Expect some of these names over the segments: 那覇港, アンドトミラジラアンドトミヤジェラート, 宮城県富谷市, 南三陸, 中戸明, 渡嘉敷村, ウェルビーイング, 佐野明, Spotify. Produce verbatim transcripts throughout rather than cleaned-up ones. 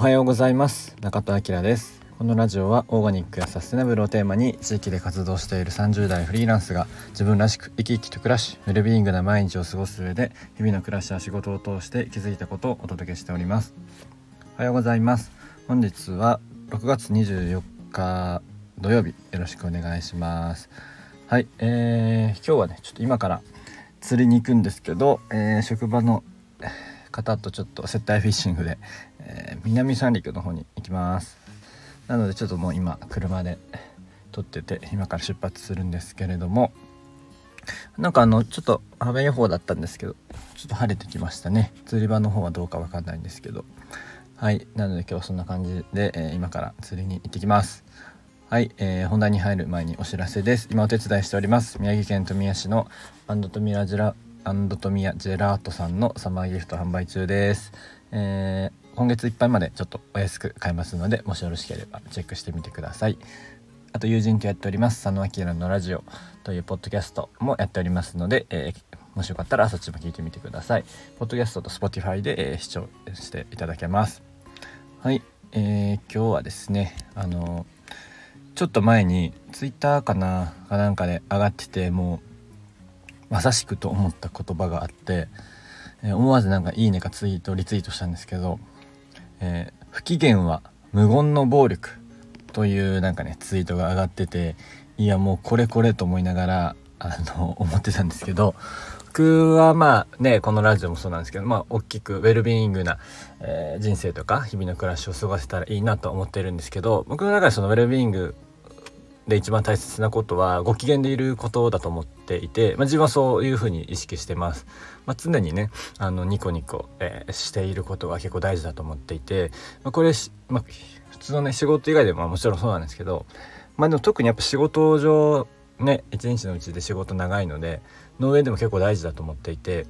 おはようございます。中戸明です。このラジオはオーガニックやサステナブルをテーマに地域で活動しているさんじゅう代フリーランスが自分らしく生き生きと暮らし、ウェルビーイングな毎日を過ごす上で日々の暮らしや仕事を通して気づいたことをお届けしております。おはようございます。本日はろくがつにじゅうよっか土曜日、よろしくお願いします。はい、えー、今日はねちょっと今から釣りに行くんですけど、えー、職場の方とちょっと接待フィッシングで、えー、南三陸の方に行きます。なのでちょっともう今車で撮ってて、今から出発するんですけれども、なんかあのちょっと雨予報だったんですけど、ちょっと晴れてきましたね。釣り場の方はどうかわかんないんですけど、はい、なので今日はそんな感じで、えー、今から釣りに行ってきます。はい、えー、本題に入る前にお知らせです。今お手伝いしております宮城県富谷市のアンドトミラジラアンドトミヤジェラートさんのサマーギフト販売中です、えー、今月いっぱいまでちょっとお安く買えますので、もしよろしければチェックしてみてください。あと友人とやっております佐野明のラジオというポッドキャストもやっておりますので、えー、もしよかったらそっちも聞いてみてください。ポッドキャストと Spotify で、えー、視聴していただけます。はい、えー、今日はですね、あのー、ちょっと前に Twitter かなかなんかで上がってて、もうまさしくと思った言葉があって、えー、思わずなんかいいねかツイートリツイートしたんですけど、えー、不機嫌は無言の暴力というなんかねツイートが上がってて、いやもうこれこれと思いながらあの思ってたんですけど、僕はまあねこのラジオもそうなんですけど、まあ大きくウェルビーイングな、えー、人生とか日々の暮らしを過ごせたらいいなと思ってるんですけど、僕の中でそのウェルビーイングで一番大切なことはご機嫌でいることだと思っていて、まあ、自分はそういうふうに意識してます。まあ、常にねあのニコニコ、えー、していることが結構大事だと思っていて、まあ、これ、まあ、普通のね仕事以外でももちろんそうなんですけど、まあ、でも特にやっぱ仕事上ね一日のうちで仕事長いのでの上でも結構大事だと思っていて、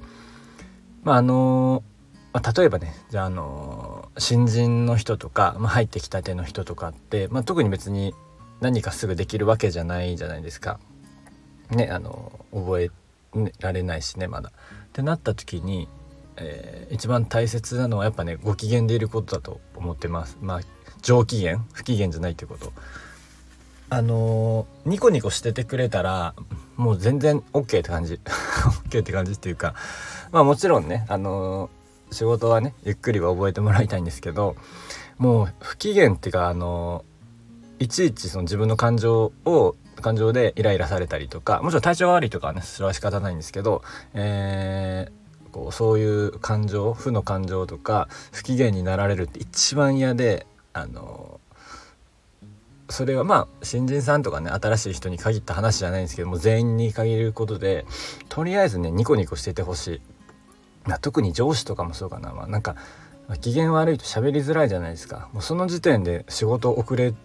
まああのーまあ、例えばねじゃあ、あのー、新人の人とか、まあ、入ってきたての人とかって、まあ、特に別に何かすぐできるわけじゃないじゃないですか。ね、あの覚えられないしねまだ。ってなった時に、えー、一番大切なのはやっぱねご機嫌でいることだと思ってます。まあ上機嫌、不機嫌じゃないってこと。あのー、ニコニコしててくれたらもう全然 OK って感じ。OK って感じっていうか、まあもちろんねあのー、仕事はねゆっくりは覚えてもらいたいんですけど、もう不機嫌っていうかあのー。いちいちその自分の感情を感情でイライラされたりとか、もちろん体調悪いとかはねそれは仕方ないんですけど、えー、こうそういう感情負の感情とか不機嫌になられるって一番嫌で、あのそれはまあ新人さんとかね新しい人に限った話じゃないんですけども、全員に限ることでとりあえずねニコニコしててほしい。特に上司とかもそうかな、まあ、なんか機嫌悪いと喋りづらいじゃないですか。もうその時点で仕事遅れ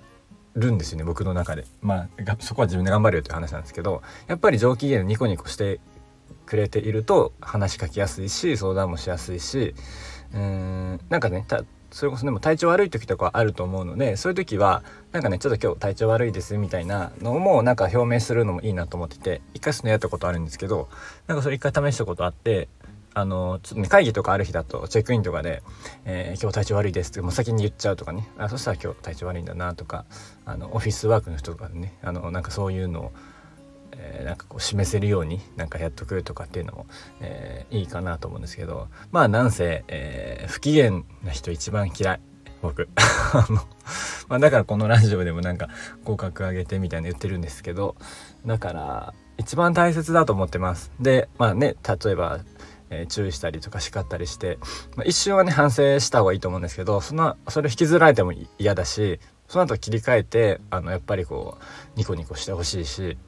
るんですよね僕の中で。まあそこは自分で頑張るよっていう話なんですけど、やっぱり上機嫌でニコニコしてくれていると話しかけやすいし相談もしやすいし、うーんなんかねたそれこそでも体調悪い時とかはあると思うので、そういう時はなんかねちょっと今日体調悪いですみたいなのもなんか表明するのもいいなと思ってて、一回そのやったことあるんですけど、なんかそれ一回試したことあって、あのちょっとね、会議とかある日だとチェックインとかで、えー、今日体調悪いですってもう先に言っちゃうとかね、あそしたら今日体調悪いんだなとか、あのオフィスワークの人とかねあのなんかそういうのを、えー、なんかこう示せるようになんかやっとくとかっていうのも、えー、いいかなと思うんですけど、まあなんせ、えー、不機嫌な人一番嫌い僕あの、まあ、だからこのラジオでもなんか合格上げてみたいな言ってるんですけど、だから一番大切だと思ってます。でまあね例えばえー、注意したりとか叱ったりして、まあ、一瞬はね反省した方がいいと思うんですけど、そのそれ引きずられても嫌だし、その後切り替えてあのやっぱりこうニコニコしてほしいし、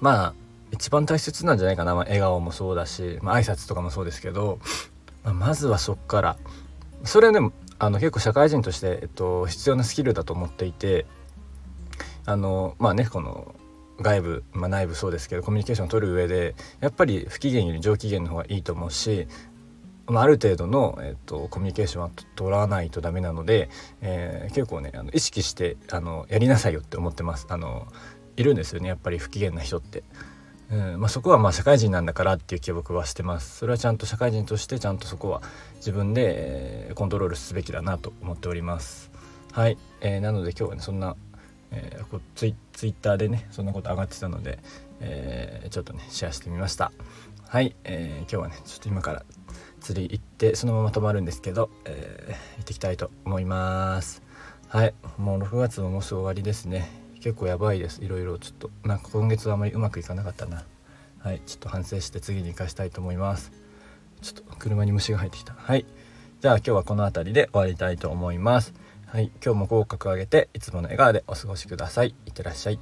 まあ一番大切なんじゃないかな、まあ、笑顔もそうだし、まあ、挨拶とかもそうですけど、まあ、まずはそっから。それはでもあの結構社会人として、えっと、必要なスキルだと思っていて、あのまあねこの外部、まあ、内部そうですけどコミュニケーションを取る上でやっぱり不機嫌より上機嫌の方がいいと思うし、まあ、ある程度の、えっと、コミュニケーションは取らないとダメなので、えー、結構ねあの意識してあのやりなさいよって思ってます。あのいるんですよねやっぱり不機嫌な人って。うんまあ、そこはまあ社会人なんだからっていう気は僕はしてます。それはちゃんと社会人としてちゃんとそこは自分でコントロールすべきだなと思っております。はい、えー、なので今日はねそんな、えー、こ ツ, イツイッターでねそんなこと上がってたので、えー、ちょっとねシェアしてみました。はい、えー、今日はねちょっと今から釣り行ってそのまま泊まるんですけど、えー、行ってきたいと思います。はい、もうろくがつももうすぐ終わりですね。結構やばいです。いろいろちょっとなんか今月はあまりうまくいかなかったな。はい、ちょっと反省して次に生かしたいと思います。ちょっと車に虫が入ってきた。はい、じゃあ今日はこの辺りで終わりたいと思います。はい、今日も口角上げていつもの笑顔でお過ごしください。いってらっしゃい。